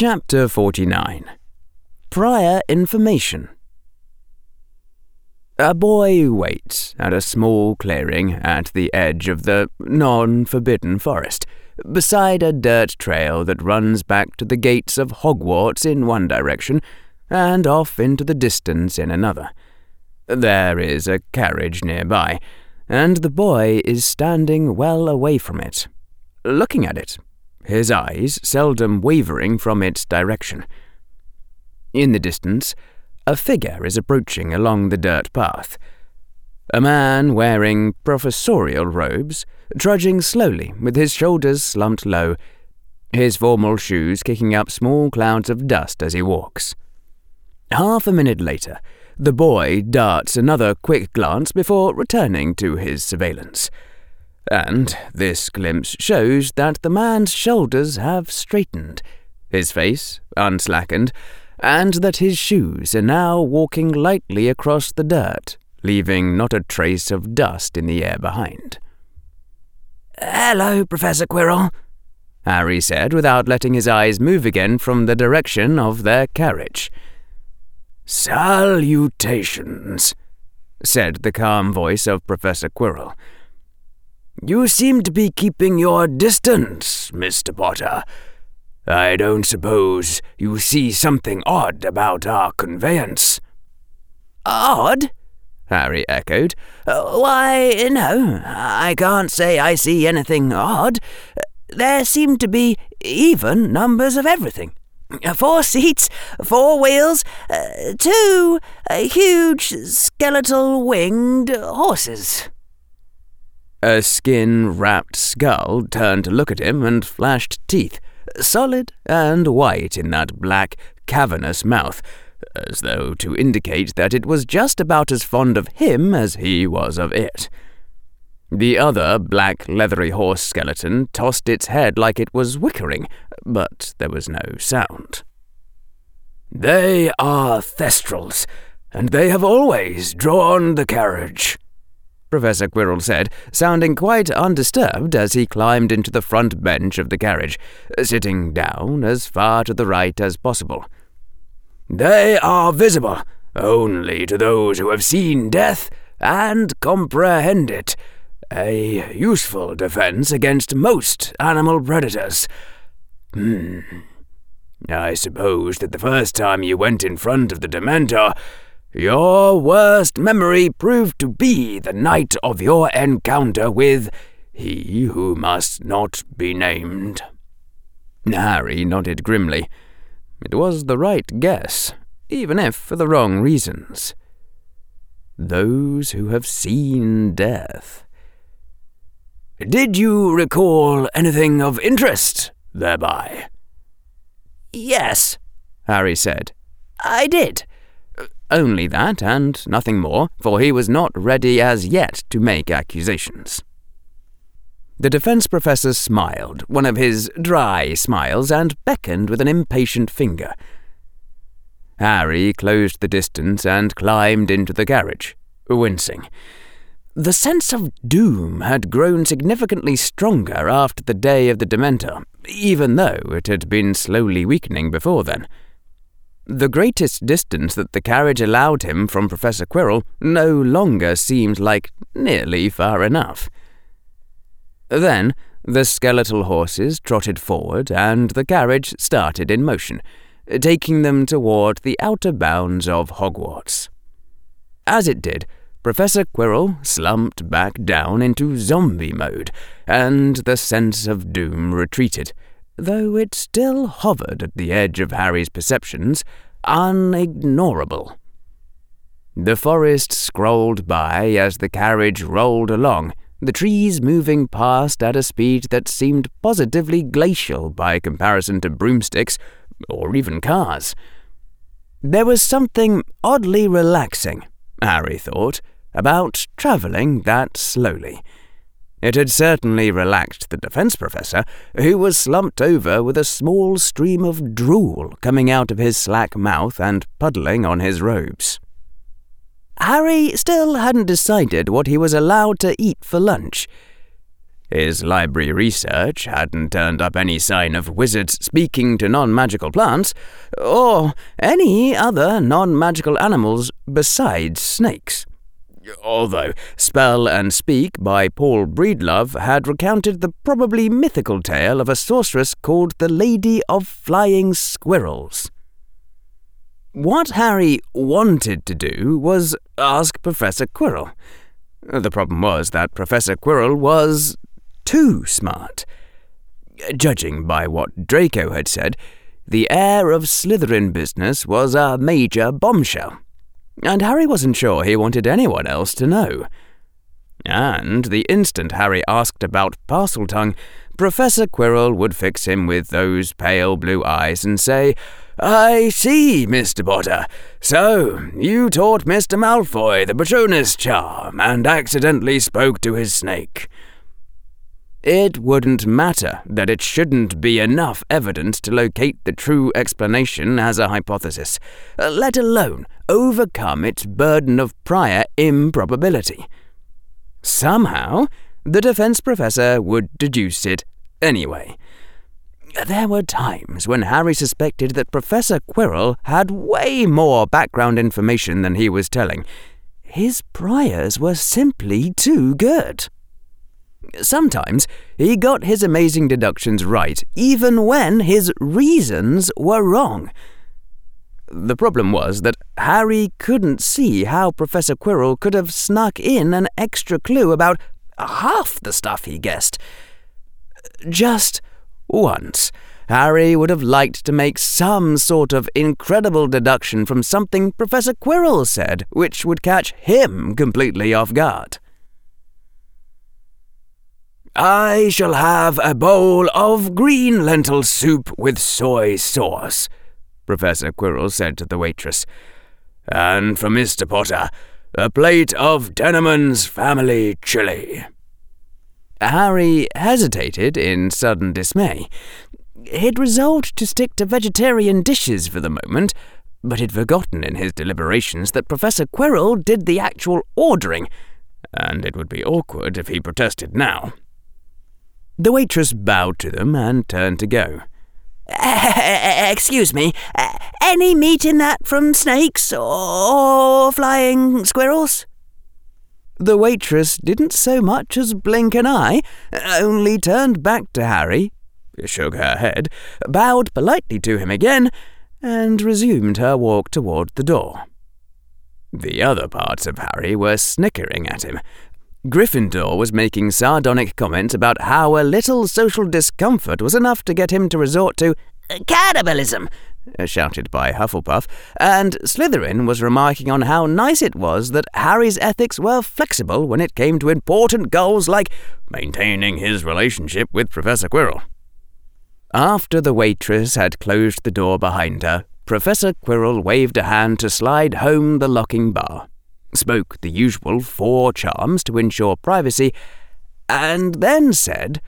Chapter 49 Prior Information. A boy waits at a small clearing at the edge of the non-forbidden forest, beside a dirt trail that runs back to the gates of Hogwarts in one direction and off into the distance in another. There is a carriage nearby, and the boy is standing well away from it, looking at it, his eyes seldom wavering from its direction. In the distance, a figure is approaching along the dirt path. A man wearing professorial robes, trudging slowly with his shoulders slumped low, his formal shoes kicking up small clouds of dust as he walks. Half a minute later, the boy darts another quick glance before returning to his surveillance. And this glimpse shows that the man's shoulders have straightened, his face unslackened, and that his shoes are now walking lightly across the dirt, leaving not a trace of dust in the air behind. "Hello, Professor Quirrell," Harry said without letting his eyes move again from the direction of their carriage. "Salutations," said the calm voice of Professor Quirrell. "You seem to be keeping your distance, Mr. Potter. I don't suppose you see something odd about our conveyance." "Odd?" Harry echoed. "Why, no, I can't say I see anything odd. There seem to be even numbers of everything. 4 seats, 4 wheels, 2 huge skeletal winged horses." A skin-wrapped skull turned to look at him and flashed teeth, solid and white in that black, cavernous mouth, as though to indicate that it was just about as fond of him as he was of it. The other black, leathery horse skeleton tossed its head like it was whickering, but there was no sound. "They are Thestrals, and they have always drawn the carriage," Professor Quirrell said, sounding quite undisturbed as he climbed into the front bench of the carriage, sitting down as far to the right as possible. "They are visible only to those who have seen death and comprehend it, a useful defense against most animal predators. I suppose that the first time you went in front of the Dementor, your worst memory proved to be the night of your encounter with he who must not be named." Harry nodded grimly. It was the right guess, even if for the wrong reasons. Those who have seen death. "Did you recall anything of interest thereby?" "Yes," Harry said. "I did." Only that and nothing more, for he was not ready as yet to make accusations. The defense professor smiled, one of his dry smiles, and beckoned with an impatient finger. Harry closed the distance and climbed into the carriage, wincing. The sense of doom had grown significantly stronger after the day of the Dementor, even though it had been slowly weakening before then. The greatest distance that the carriage allowed him from Professor Quirrell no longer seemed like nearly far enough. Then the skeletal horses trotted forward and the carriage started in motion, taking them toward the outer bounds of Hogwarts. As it did, Professor Quirrell slumped back down into zombie mode, and the sense of doom retreated, though it still hovered at the edge of Harry's perceptions, unignorable. The forest scrolled by as the carriage rolled along, the trees moving past at a speed that seemed positively glacial by comparison to broomsticks or even cars. There was something oddly relaxing, Harry thought, about travelling that slowly. It had certainly relaxed the defense professor, who was slumped over with a small stream of drool coming out of his slack mouth and puddling on his robes. Harry still hadn't decided what he was allowed to eat for lunch. His library research hadn't turned up any sign of wizards speaking to non-magical plants, or any other non-magical animals besides snakes. Although Spell and Speak by Paul Breedlove had recounted the probably mythical tale of a sorceress called the Lady of Flying Squirrels. What Harry wanted to do was ask Professor Quirrell. The problem was that Professor Quirrell was too smart. Judging by what Draco had said, the heir of Slytherin business was a major bombshell, and Harry wasn't sure he wanted anyone else to know. And the instant Harry asked about Parseltongue, Professor Quirrell would fix him with those pale blue eyes and say, "I see, Mr. Potter. So, you taught Mr. Malfoy the Patronus charm and accidentally spoke to his snake." It wouldn't matter that it shouldn't be enough evidence to locate the true explanation as a hypothesis, let alone overcome its burden of prior improbability. Somehow, the defense professor would deduce it anyway. There were times when Harry suspected that Professor Quirrell had way more background information than he was telling. His priors were simply too good. Sometimes he got his amazing deductions right, even when his reasons were wrong. The problem was that Harry couldn't see how Professor Quirrell could have snuck in an extra clue about half the stuff he guessed. Just once, Harry would have liked to make some sort of incredible deduction from something Professor Quirrell said, which would catch him completely off guard. "I shall have a bowl of green lentil soup with soy sauce," Professor Quirrell said to the waitress. "And for Mr. Potter, a plate of Denneman's family chili." Harry hesitated in sudden dismay. He'd resolved to stick to vegetarian dishes for the moment, but had forgotten in his deliberations that Professor Quirrell did the actual ordering, and it would be awkward if he protested now. The waitress bowed to them and turned to go. "Excuse me, any meat in that from snakes or flying squirrels?" The waitress didn't so much as blink an eye, only turned back to Harry, shook her head, bowed politely to him again, and resumed her walk toward the door. The other parts of Harry were snickering at him. Gryffindor was making sardonic comments about how a little social discomfort was enough to get him to resort to cannibalism, shouted by Hufflepuff, and Slytherin was remarking on how nice it was that Harry's ethics were flexible when it came to important goals like maintaining his relationship with Professor Quirrell. After the waitress had closed the door behind her, Professor Quirrell waved a hand to slide home the locking bar, spoke the usual 4 charms to ensure privacy, and then said,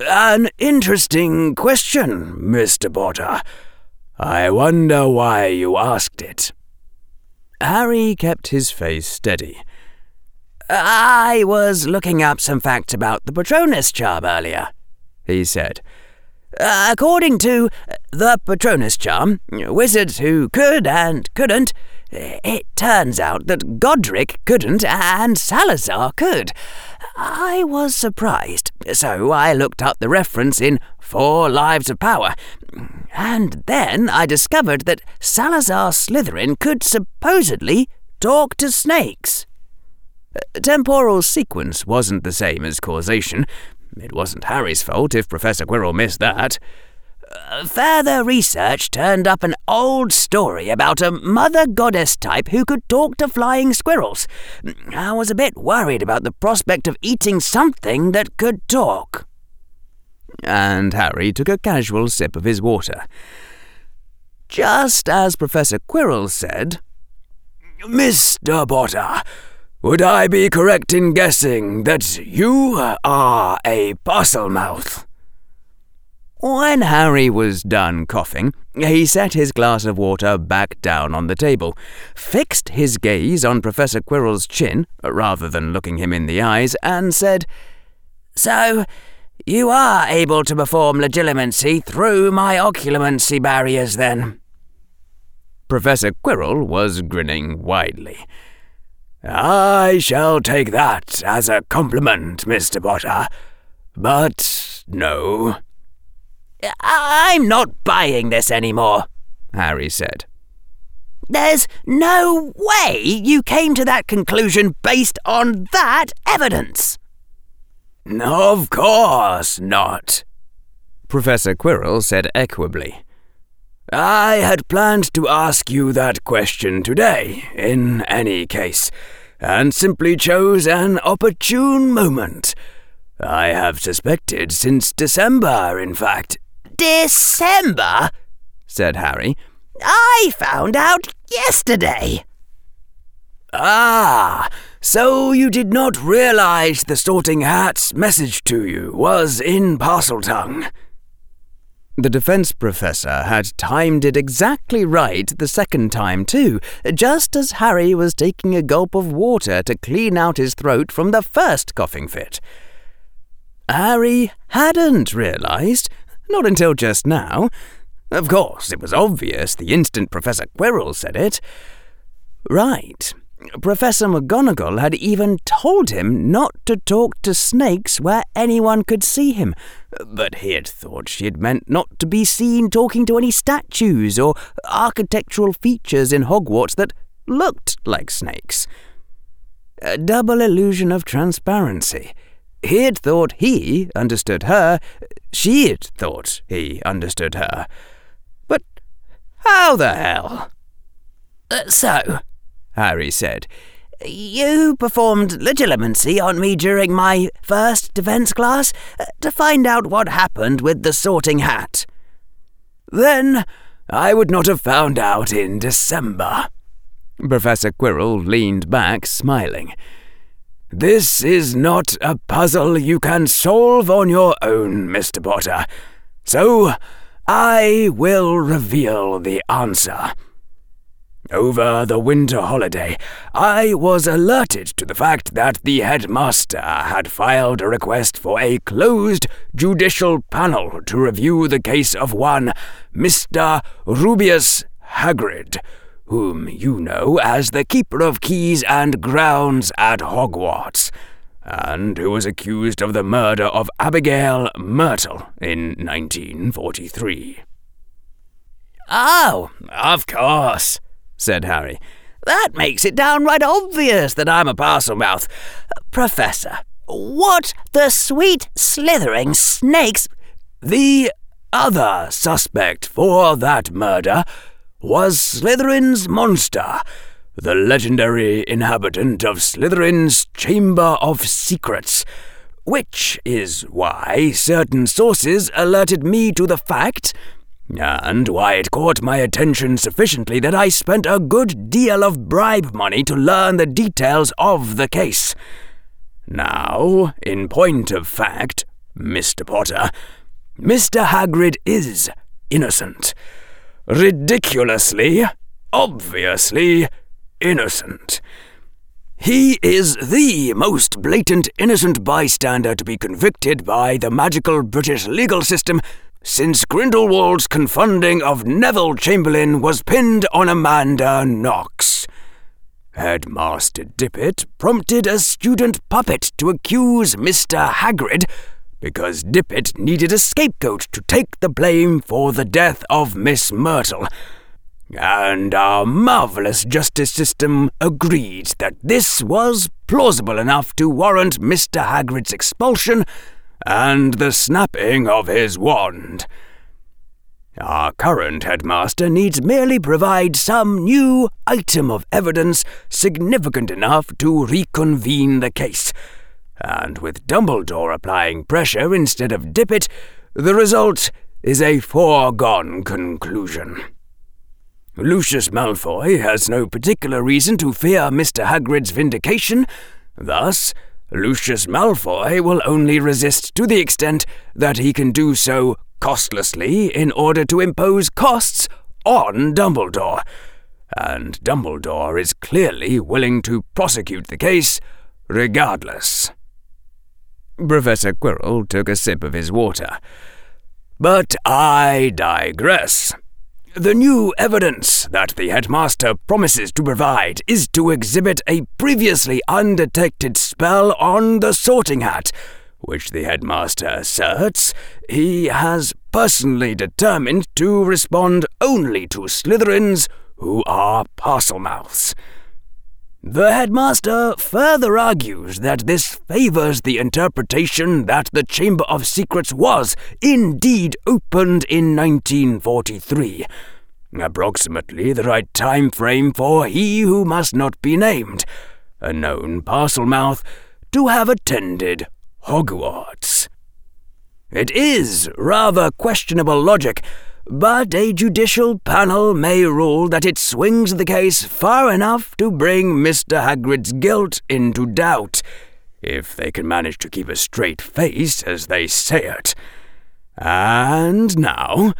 "An interesting question, Mr. Potter. I wonder why you asked it." Harry kept his face steady. "I was looking up some facts about the Patronus charm earlier," he said. "According to the Patronus charm, wizards who could and couldn't, it turns out that Godric couldn't and Salazar could. I was surprised, so I looked up the reference in 4 Lives of Power, and then I discovered that Salazar Slytherin could supposedly talk to snakes." Temporal sequence wasn't the same as causation. It wasn't Harry's fault if Professor Quirrell missed that. "Further research turned up an old story about a mother goddess type who could talk to flying squirrels. I was a bit worried about the prospect of eating something that could talk." And Harry took a casual sip of his water. Just as Professor Quirrell said, "Mr. Potter, would I be correct in guessing that you are a Parselmouth?" When Harry was done coughing, he set his glass of water back down on the table, fixed his gaze on Professor Quirrell's chin rather than looking him in the eyes, and said, So, you are able to perform legilimency through my occlumency barriers, then? Professor Quirrell was grinning widely. I shall take that as a compliment, Mr. Potter. But no. I'm not buying this anymore, Harry said. There's no way you came to that conclusion based on that evidence. Of course not, Professor Quirrell said equably. I had planned to ask you that question today, in any case, and simply chose an opportune moment. I have suspected since December, in fact. December? Said Harry. I found out yesterday. Ah, so you did not realize the Sorting Hat's message to you was in Parseltongue. The defense professor had timed it exactly right the second time too, just as Harry was taking a gulp of water to clean out his throat from the first coughing fit. Harry hadn't realized, not until just now. Of course, it was obvious the instant Professor Quirrell said it. Right, Professor McGonagall had even told him not to talk to snakes where anyone could see him, but he had thought she had meant not to be seen talking to any statues or architectural features in Hogwarts that looked like snakes. A double illusion of transparency. He had thought he understood her, she had thought he understood her. But how the hell? So, Harry said, you performed legilimency on me during my first defence class to find out what happened with the Sorting Hat. Then I would not have found out in December. Professor Quirrell leaned back, smiling. This is not a puzzle you can solve on your own, Mr. Potter. So I will reveal the answer. Over the winter holiday, I was alerted to the fact that the headmaster had filed a request for a closed judicial panel to review the case of one Mr. Rubius Hagrid, whom you know as the Keeper of Keys and Grounds at Hogwarts, and who was accused of the murder of Abigail Myrtle in 1943. Oh, of course, said Harry. That makes it downright obvious that I'm a Parselmouth. Professor, what the sweet slithering snakes... The other suspect for that murder was Slytherin's monster, the legendary inhabitant of Slytherin's Chamber of Secrets, which is why certain sources alerted me to the fact... and why it caught my attention sufficiently that I spent a good deal of bribe money to learn the details of the case. Now, in point of fact, Mr. Potter, Mr. Hagrid is innocent. Ridiculously, obviously innocent. He is the most blatant innocent bystander to be convicted by the magical British legal system since Grindelwald's confunding of Neville Chamberlain was pinned on Amanda Knox. Headmaster Dippet prompted a student puppet to accuse Mr. Hagrid because Dippet needed a scapegoat to take the blame for the death of Miss Myrtle, and our marvellous justice system agreed that this was plausible enough to warrant Mr. Hagrid's expulsion and the snapping of his wand. Our current headmaster needs merely provide some new item of evidence significant enough to reconvene the case, and with Dumbledore applying pressure instead of Dippet, the result is a foregone conclusion. Lucius Malfoy has no particular reason to fear Mr. Hagrid's vindication, thus... Lucius Malfoy will only resist to the extent that he can do so costlessly in order to impose costs on Dumbledore, and Dumbledore is clearly willing to prosecute the case regardless. Professor Quirrell took a sip of his water. But I digress. The new evidence that the headmaster promises to provide is to exhibit a previously undetected spell on the Sorting Hat, which the headmaster asserts he has personally determined to respond only to Slytherins who are Parselmouths. The headmaster further argues that this favours the interpretation that the Chamber of Secrets was indeed opened in 1943, approximately the right time frame for he who must not be named, a known Parselmouth, to have attended Hogwarts. It is rather questionable logic, but a judicial panel may rule that it swings the case far enough to bring Mr. Hagrid's guilt into doubt, if they can manage to keep a straight face as they say it. And now,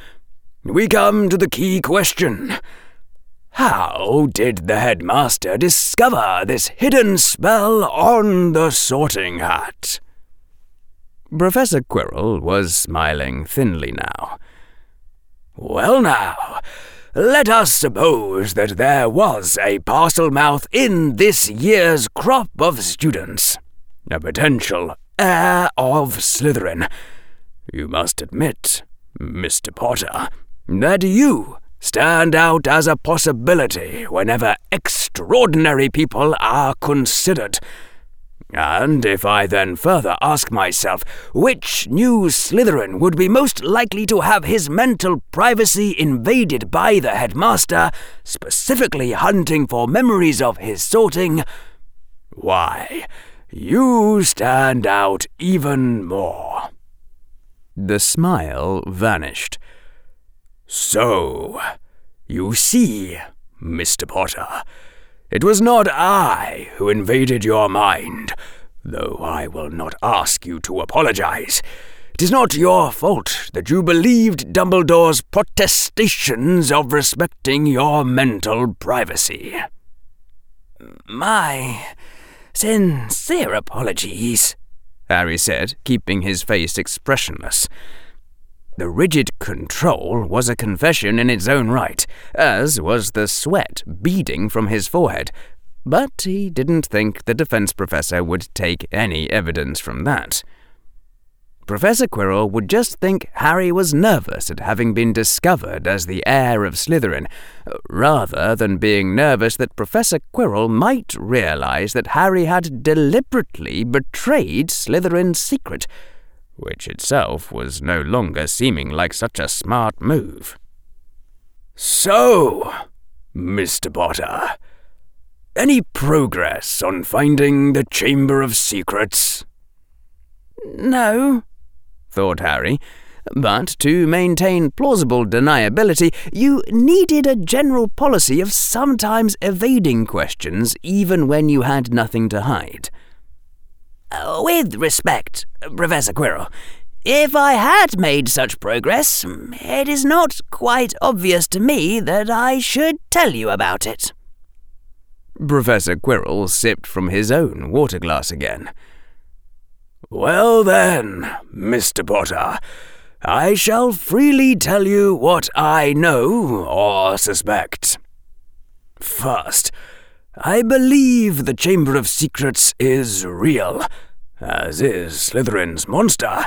we come to the key question. How did the headmaster discover this hidden spell on the Sorting Hat? Professor Quirrell was smiling thinly now. Well now, let us suppose that there was a Parselmouth in this year's crop of students, a potential heir of Slytherin. You must admit, Mr. Potter, that you stand out as a possibility whenever extraordinary people are considered. And if I then further ask myself which new Slytherin would be most likely to have his mental privacy invaded by the headmaster, specifically hunting for memories of his sorting, why, you stand out even more. The smile vanished. So, you see, Mr. Potter, it was not I who invaded your mind, though I will not ask you to apologize. It is not your fault that you believed Dumbledore's protestations of respecting your mental privacy. My sincere apologies, Harry said, keeping his face expressionless. The rigid control was a confession in its own right, as was the sweat beading from his forehead, but he didn't think the defense professor would take any evidence from that. Professor Quirrell would just think Harry was nervous at having been discovered as the heir of Slytherin, rather than being nervous that Professor Quirrell might realize that Harry had deliberately betrayed Slytherin's secret, which itself was no longer seeming like such a smart move. So, Mr. Potter, any progress on finding the Chamber of Secrets? No, thought Harry, but to maintain plausible deniability, you needed a general policy of sometimes evading questions even when you had nothing to hide. With respect, Professor Quirrell, if I had made such progress, it is not quite obvious to me that I should tell you about it. Professor Quirrell sipped from his own water glass again. Well then, Mr. Potter, I shall freely tell you what I know or suspect. First, I believe the Chamber of Secrets is real, as is Slytherin's monster.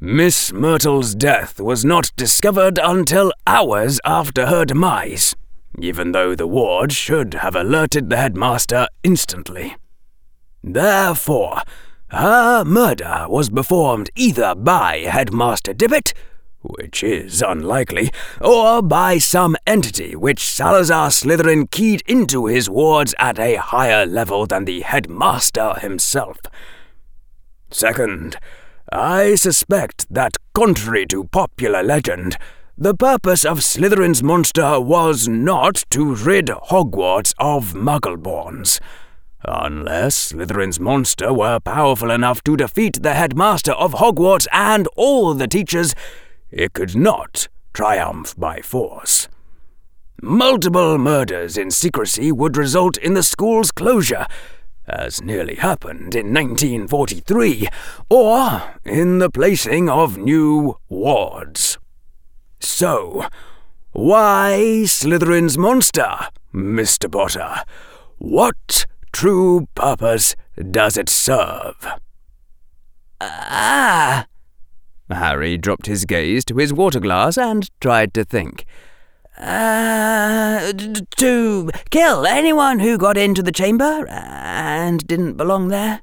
Miss Myrtle's death was not discovered until hours after her demise, even though the ward should have alerted the headmaster instantly. Therefore, her murder was performed either by Headmaster Dippet, which is unlikely, or by some entity which Salazar Slytherin keyed into his wards at a higher level than the headmaster himself. Second, I suspect that, contrary to popular legend, the purpose of Slytherin's monster was not to rid Hogwarts of Muggleborns, unless Slytherin's monster were powerful enough to defeat the headmaster of Hogwarts and all the teachers. It could not triumph by force. Multiple murders in secrecy would result in the school's closure, as nearly happened in 1943, or in the placing of new wards. So, why Slytherin's monster, Mr. Potter? What true purpose does it serve? Ah! Harry dropped his gaze to his water glass and tried to think. To kill anyone who got into the chamber and didn't belong there?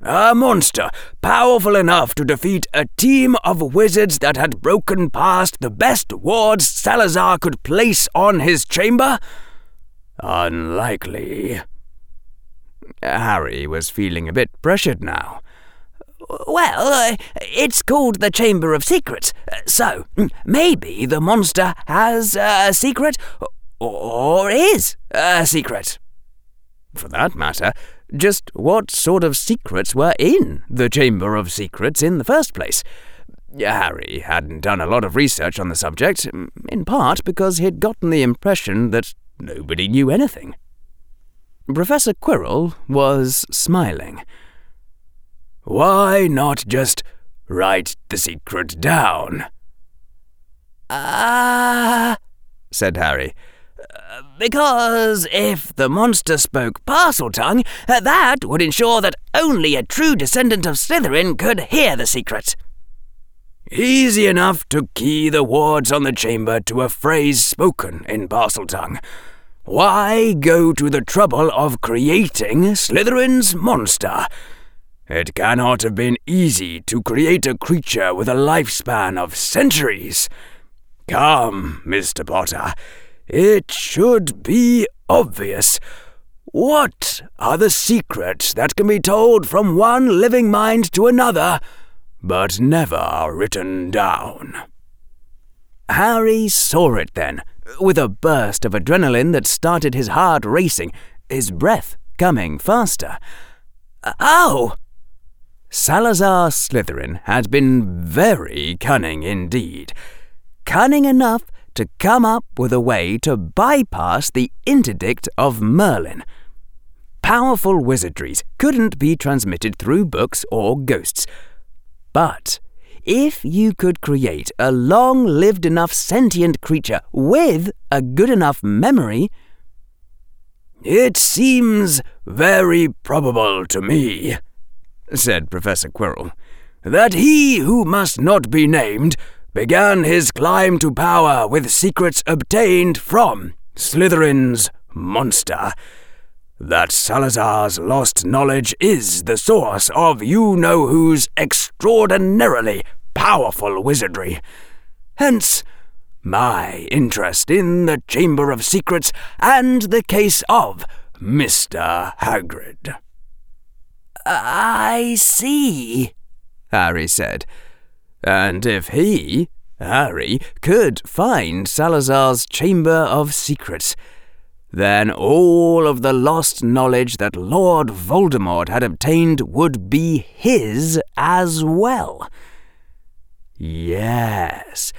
A monster powerful enough to defeat a team of wizards that had broken past the best wards Salazar could place on his chamber? Unlikely. Harry was feeling a bit pressured now. Well, it's called the Chamber of Secrets, so maybe the monster has a secret, or is a secret. For that matter, just what sort of secrets were in the Chamber of Secrets in the first place? Harry hadn't done a lot of research on the subject, in part because he'd gotten the impression that nobody knew anything. Professor Quirrell was smiling. Why not just write the secret down? Ah, said Harry. Because if the monster spoke Parseltongue, that would ensure that only a true descendant of Slytherin could hear the secret. Easy enough to key the wards on the chamber to a phrase spoken in Parseltongue. Why go to the trouble of creating Slytherin's monster? It cannot have been easy to create a creature with a lifespan of centuries. Come, Mr. Potter, it should be obvious. What are the secrets that can be told from one living mind to another, but never written down? Harry saw it then, with a burst of adrenaline that started his heart racing, his breath coming faster. Oh! Salazar Slytherin had been very cunning indeed. Cunning enough to come up with a way to bypass the interdict of Merlin. Powerful wizardries couldn't be transmitted through books or ghosts. But if you could create a long-lived enough sentient creature with a good enough memory... It seems very probable to me, said Professor Quirrell, that he who must not be named began his climb to power with secrets obtained from Slytherin's monster. That Salazar's lost knowledge is the source of you-know-who's extraordinarily powerful wizardry. Hence, my interest in the Chamber of Secrets and the case of Mr. Hagrid. I see, Harry said. And if he, Harry, could find Salazar's Chamber of Secrets, then all of the lost knowledge that Lord Voldemort had obtained would be his as well. Yes,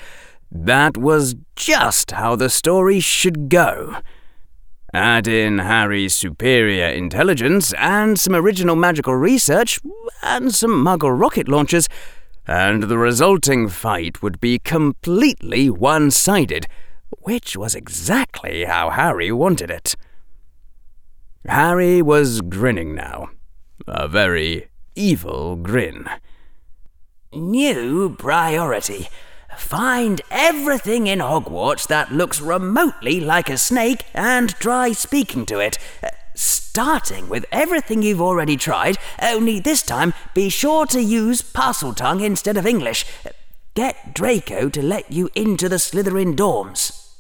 that was just how the story should go. Add in Harry's superior intelligence and some original magical research and some Muggle rocket launchers, and the resulting fight would be completely one-sided, which was exactly how Harry wanted it. Harry was grinning now, a very evil grin. New priority. Find everything in Hogwarts that looks remotely like a snake and try speaking to it. Starting with everything you've already tried, only this time be sure to use Parseltongue instead of English. Get Draco to let you into the Slytherin dorms.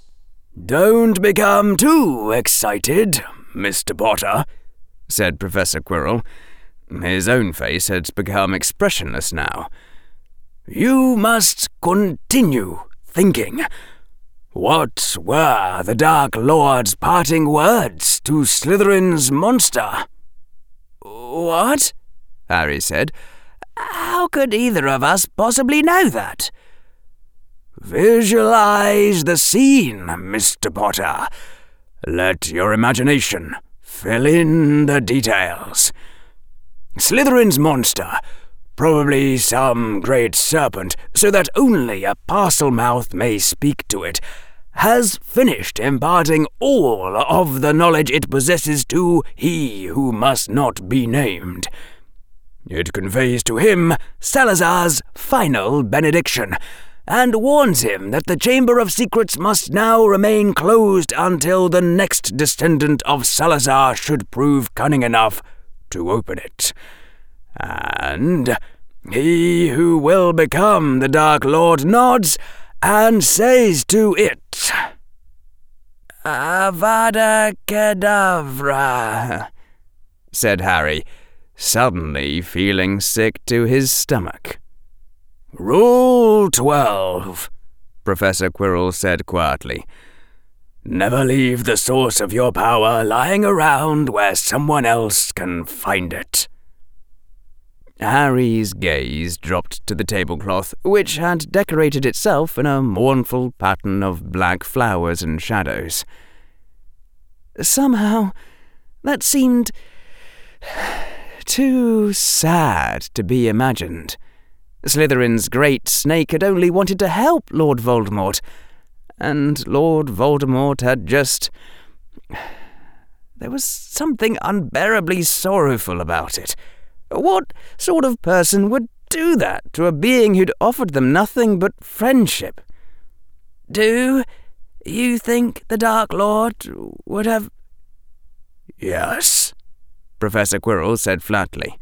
Don't become too excited, Mr. Potter, said Professor Quirrell. His own face had become expressionless now. You must continue thinking. What were the Dark Lord's parting words to Slytherin's monster? What? Harry said. How could either of us possibly know that? Visualize the scene, Mr. Potter. Let your imagination fill in the details. Slytherin's monster, probably some great serpent, so that only a Parselmouth may speak to it, has finished imparting all of the knowledge it possesses to he who must not be named. It conveys to him Salazar's final benediction, and warns him that the Chamber of Secrets must now remain closed until the next descendant of Salazar should prove cunning enough to open it. And he who will become the Dark Lord nods and says to it, "Avada Kedavra," said Harry, suddenly feeling sick to his stomach. "Rule 12," Professor Quirrell said quietly. "Never leave the source of your power lying around where someone else can find it." Harry's gaze dropped to the tablecloth, which had decorated itself in a mournful pattern of black flowers and shadows. Somehow, that seemed too sad to be imagined. Slytherin's great snake had only wanted to help Lord Voldemort, and Lord Voldemort had just... There was something unbearably sorrowful about it. What sort of person would do that to a being who'd offered them nothing but friendship? "Do you think the Dark Lord would have—" "Yes," Professor Quirrell said flatly.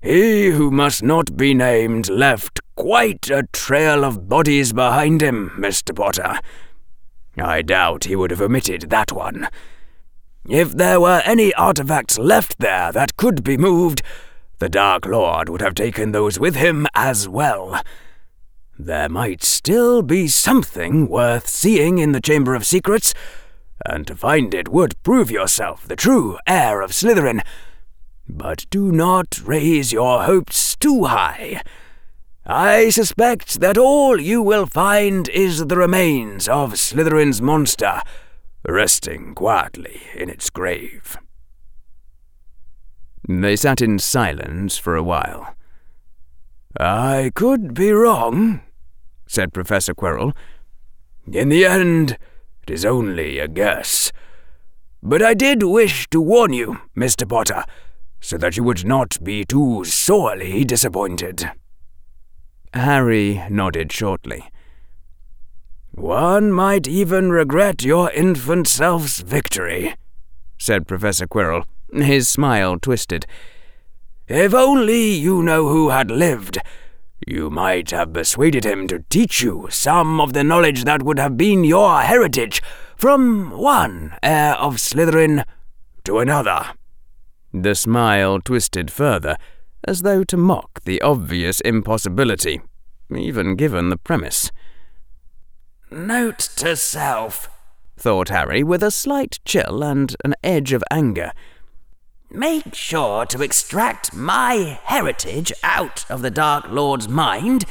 "He who must not be named left quite a trail of bodies behind him, Mr. Potter. I doubt he would have omitted that one. If there were any artifacts left there that could be moved, the Dark Lord would have taken those with him as well. There might still be something worth seeing in the Chamber of Secrets, and to find it would prove yourself the true heir of Slytherin. But do not raise your hopes too high. I suspect that all you will find is the remains of Slytherin's monster, resting quietly in its grave." They sat in silence for a while. "I could be wrong," said Professor Quirrell. "In the end, it is only a guess. But I did wish to warn you, Mr. Potter, so that you would not be too sorely disappointed." Harry nodded shortly. "One might even regret your infant self's victory," said Professor Quirrell, his smile twisted. "If only you know who had lived, you might have persuaded him to teach you some of the knowledge that would have been your heritage from one heir of Slytherin to another." The smile twisted further, as though to mock the obvious impossibility, even given the premise. "Note to self," thought Harry with a slight chill and an edge of anger. "Make sure to extract my heritage out of the Dark Lord's mind,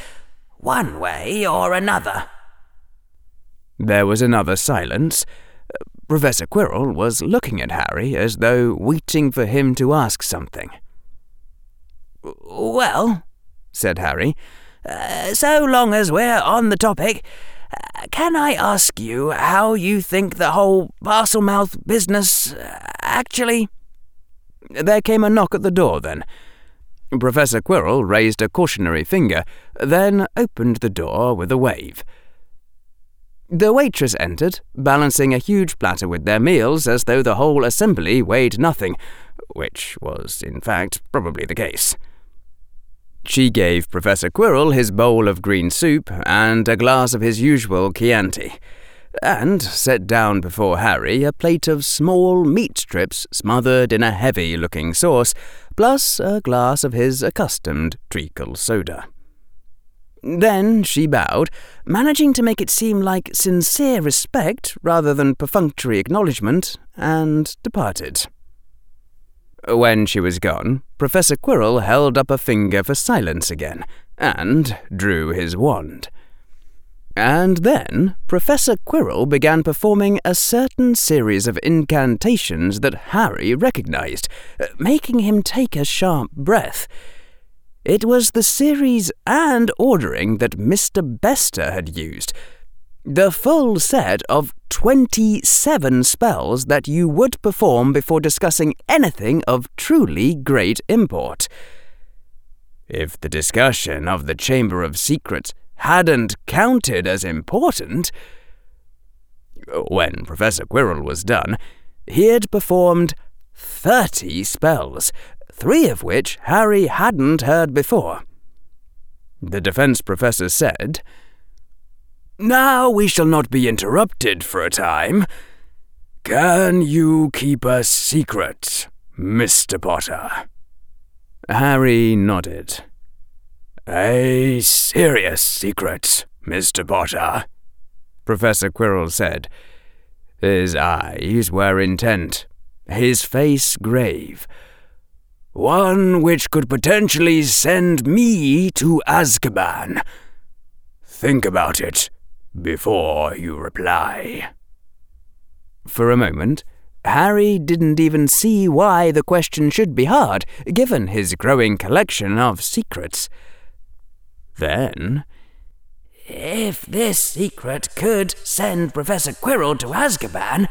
one way or another." There was another silence. Professor Quirrell was looking at Harry as though waiting for him to ask something. "Well," said Harry, "so long as we're on the topic, can I ask you how you think the whole Parselmouth business actually—" There came a knock at the door then. Professor Quirrell raised a cautionary finger, then opened the door with a wave. The waitress entered, balancing a huge platter with their meals as though the whole assembly weighed nothing, which was, in fact, probably the case. She gave Professor Quirrell his bowl of green soup and a glass of his usual Chianti, and set down before Harry a plate of small meat strips smothered in a heavy-looking sauce, plus a glass of his accustomed treacle soda. Then she bowed, managing to make it seem like sincere respect rather than perfunctory acknowledgement, and departed. When she was gone, Professor Quirrell held up a finger for silence again, and drew his wand. And then, Professor Quirrell began performing a certain series of incantations that Harry recognized, making him take a sharp breath. It was the series and ordering that Mr. Bester had used. The full set of 27 spells that you would perform before discussing anything of truly great import. If the discussion of the Chamber of Secrets hadn't counted as important... When Professor Quirrell was done, he had performed 30 spells, 3 of which Harry hadn't heard before. The defense professor said, "Now we shall not be interrupted for a time. Can you keep a secret, Mr. Potter?" Harry nodded. "A serious secret, Mr. Potter," Professor Quirrell said. His eyes were intent, his face grave. "One which could potentially send me to Azkaban. Think about it before you reply." For a moment, Harry didn't even see why the question should be hard, given his growing collection of secrets. Then, "If this secret could send Professor Quirrell to Azkaban,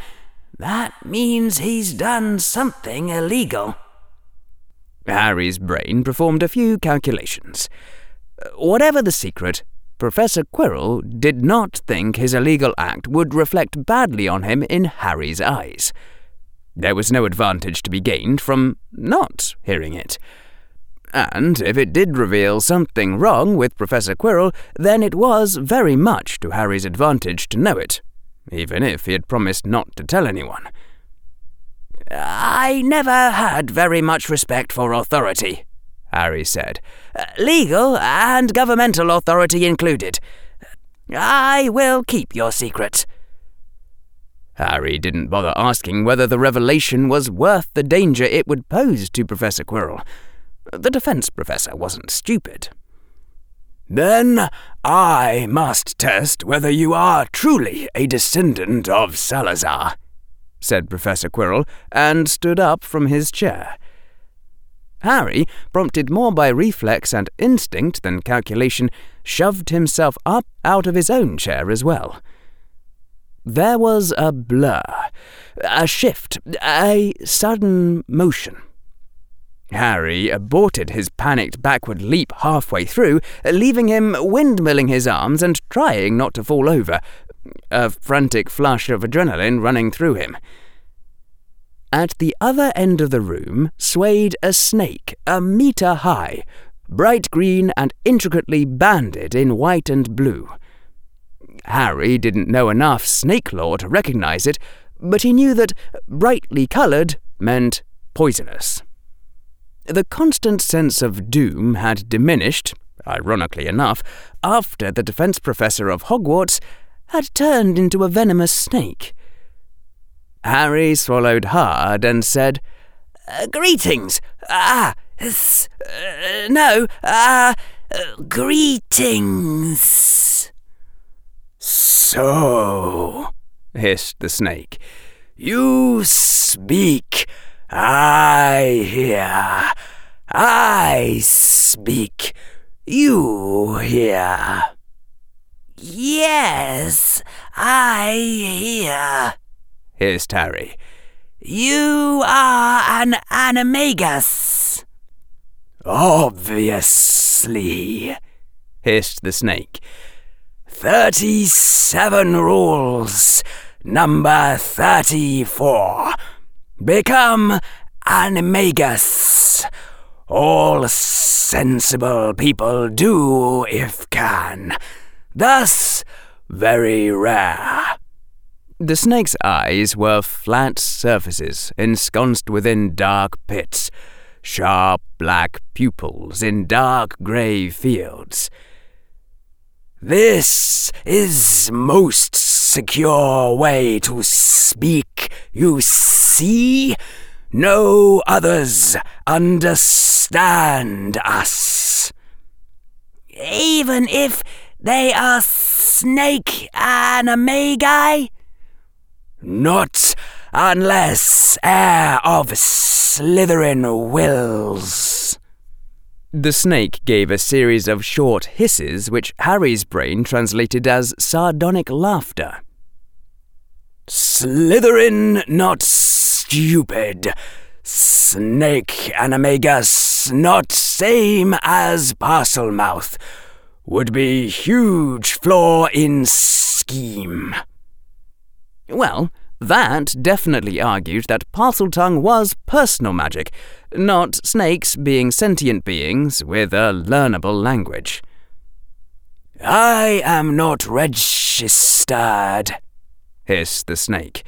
that means he's done something illegal." Harry's brain performed a few calculations. Whatever the secret, Professor Quirrell did not think his illegal act would reflect badly on him in Harry's eyes. There was no advantage to be gained from not hearing it. And if it did reveal something wrong with Professor Quirrell, then it was very much to Harry's advantage to know it, even if he had promised not to tell anyone. "I never had very much respect for authority," Harry said, "legal and governmental authority included. I will keep your secret." Harry didn't bother asking whether the revelation was worth the danger it would pose to Professor Quirrell. The defense professor wasn't stupid. "Then I must test whether you are truly a descendant of Salazar," said Professor Quirrell, and stood up from his chair. Harry, prompted more by reflex and instinct than calculation, shoved himself up out of his own chair as well. There was a blur, a shift, a sudden motion. Harry aborted his panicked backward leap halfway through, leaving him windmilling his arms and trying not to fall over, a frantic flush of adrenaline running through him. At the other end of the room swayed a snake 1 meter high, bright green and intricately banded in white and blue. Harry didn't know enough snake lore to recognize it, but he knew that brightly colored meant poisonous. The constant sense of doom had diminished, ironically enough, after the defense professor of Hogwarts had turned into a venomous snake. Harry swallowed hard and said, "Greetings! Greetings!" "So," hissed the snake, "you speak, I hear. I speak, you hear." "Yes, I hear," hissed Harry. "You are an animagus." "Obviously," hissed the snake. 37 rules, number 34. Become animagus. All sensible people do if can. Thus, very rare." The snake's eyes were flat surfaces ensconced within dark pits, sharp black pupils in dark grey fields. "This is most secure way to speak, you see? No others understand us." "Even if They are snake animagi? Not unless heir of Slytherin wills. The snake gave a series of short hisses which Harry's brain translated as sardonic laughter. Slytherin not stupid. Snake animagus not same as Parselmouth. Would be huge flaw in scheme. Well, that definitely argued that Parseltongue was personal magic, not snakes being sentient beings with a learnable language. I am not registered, hissed the snake.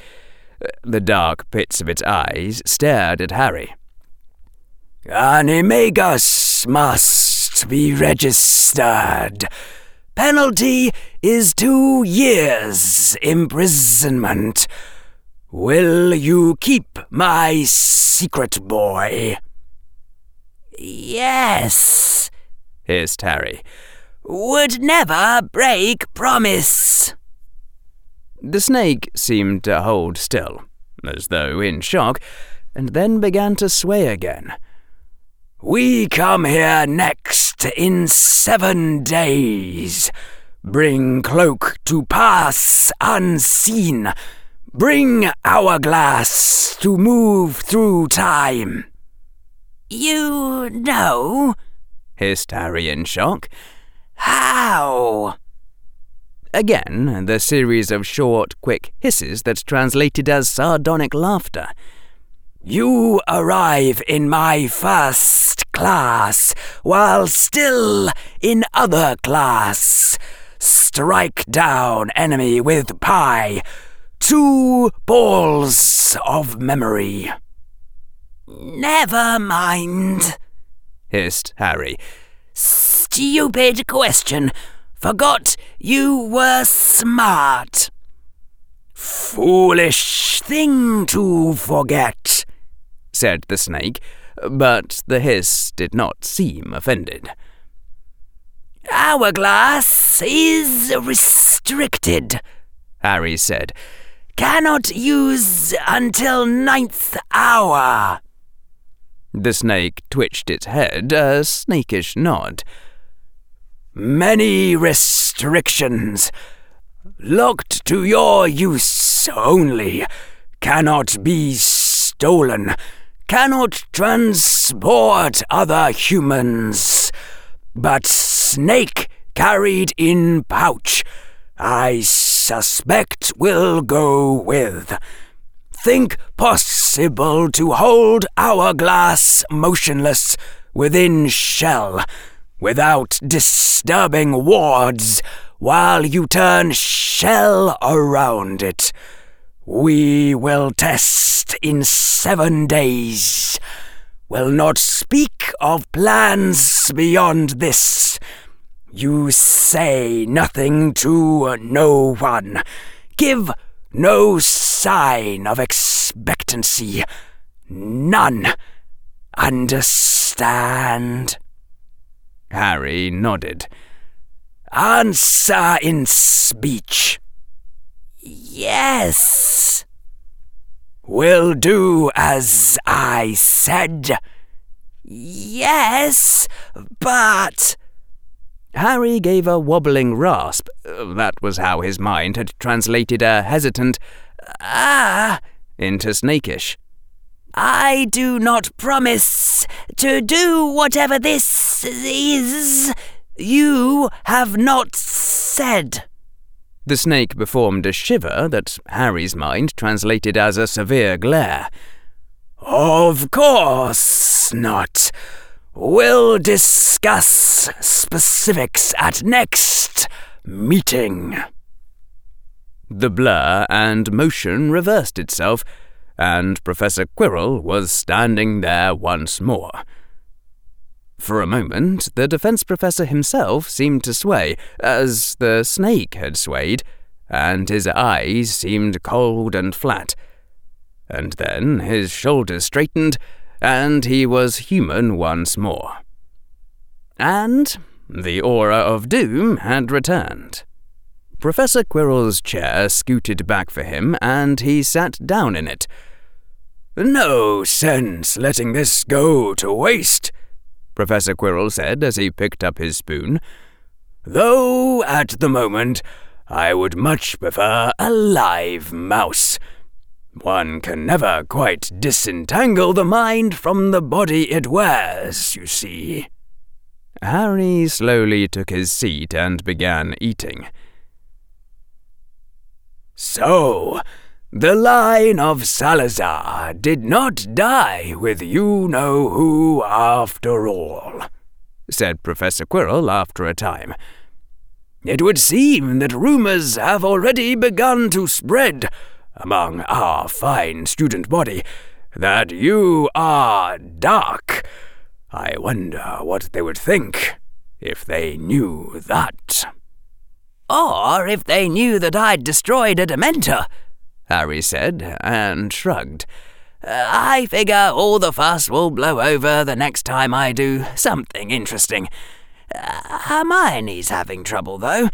The dark pits of its eyes stared at Harry. Animagus must be registered. Penalty is 2 years' imprisonment. Will you keep my secret, boy? Yes, hissed Harry. Would never break promise. The snake seemed to hold still, as though in shock, and then began to sway again. We come here next in 7 days. Bring cloak to pass unseen. Bring hourglass to move through time. You know, hissed Harry in shock. How? Again, the series of short, quick hisses that translated as sardonic laughter. You arrive in my first class, while still in other class. Strike down enemy with pie. 2 balls of memory. Never mind, hissed Harry. Stupid question. Forgot you were smart. Foolish thing to forget, said the snake, but the hiss did not seem offended. Hourglass is restricted, Harry said. Cannot use until 9th hour. The snake twitched its head, a snakish nod. Many restrictions. Locked to your use only. Cannot be stolen. Cannot transport other humans. But snake carried in pouch, I suspect will go with. Think possible to hold hourglass motionless within shell, without disturbing wards, while you turn shell around it. We will test in 7 days. Will not speak of plans beyond this. You say nothing to no one. Give no sign of expectancy. None. Understand? Harry nodded. Answer in speech. Yes. Will do as I said. Yes, but... Harry gave a wobbling rasp. That was how his mind had translated a hesitant ah into snakish. I do not promise to do whatever this is you have not said. The snake performed a shiver that Harry's mind translated as a severe glare. Of course not. We'll discuss specifics at next meeting. The blur and motion reversed itself, and Professor Quirrell was standing there once more. For a moment, the defence professor himself seemed to sway, as the snake had swayed, and his eyes seemed cold and flat. And then his shoulders straightened, and he was human once more. And, The aura of doom had returned. Professor Quirrell's chair scooted back for him, and he sat down in it. "No sense letting this go to waste," Professor Quirrell said as he picked up his spoon. "Though, at the moment, I would much prefer a live mouse. One can never quite disentangle the mind from the body it wears, you see." Harry slowly took his seat and began eating. "So, the line of Salazar did not die with you-know-who after all," said Professor Quirrell after a time. "It would seem that rumours have already begun to spread among our fine student body that you are dark. I wonder what they would think if they knew that." "Or if they knew that I'd destroyed a Dementor," Harry said, and shrugged. "I figure all the fuss will blow over the next time I do something interesting. Hermione's having trouble, though.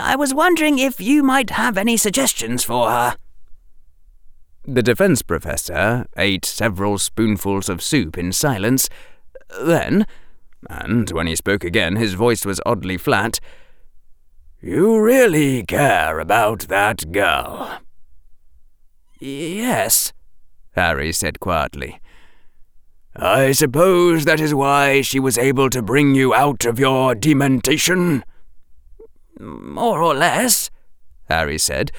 I was wondering if you might have any suggestions for her." The defence professor ate several spoonfuls of soup in silence. Then, and when he spoke again his voice was oddly flat, "You really care about that girl?" "Yes," Harry said quietly. "I suppose that is why she was able to bring you out of your dementation?" "More or less," Harry said.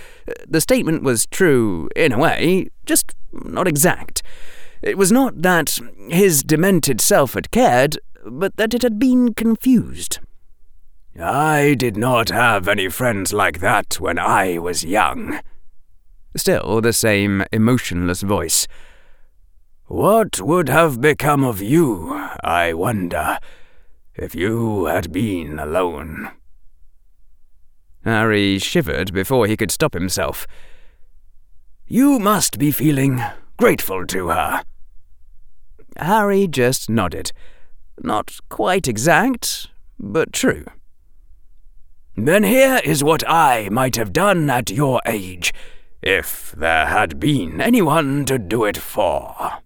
The statement was true, in a way, just not exact. It was not that his demented self had cared, but that it had been confused. "I did not have any friends like that when I was young." Still the same emotionless voice. "What would have become of you, I wonder, if you had been alone?" Harry shivered before he could stop himself. "You must be feeling grateful to her." Harry just nodded. Not quite exact, but true. "Then here is what I might have done at your age, if there had been anyone to do it for."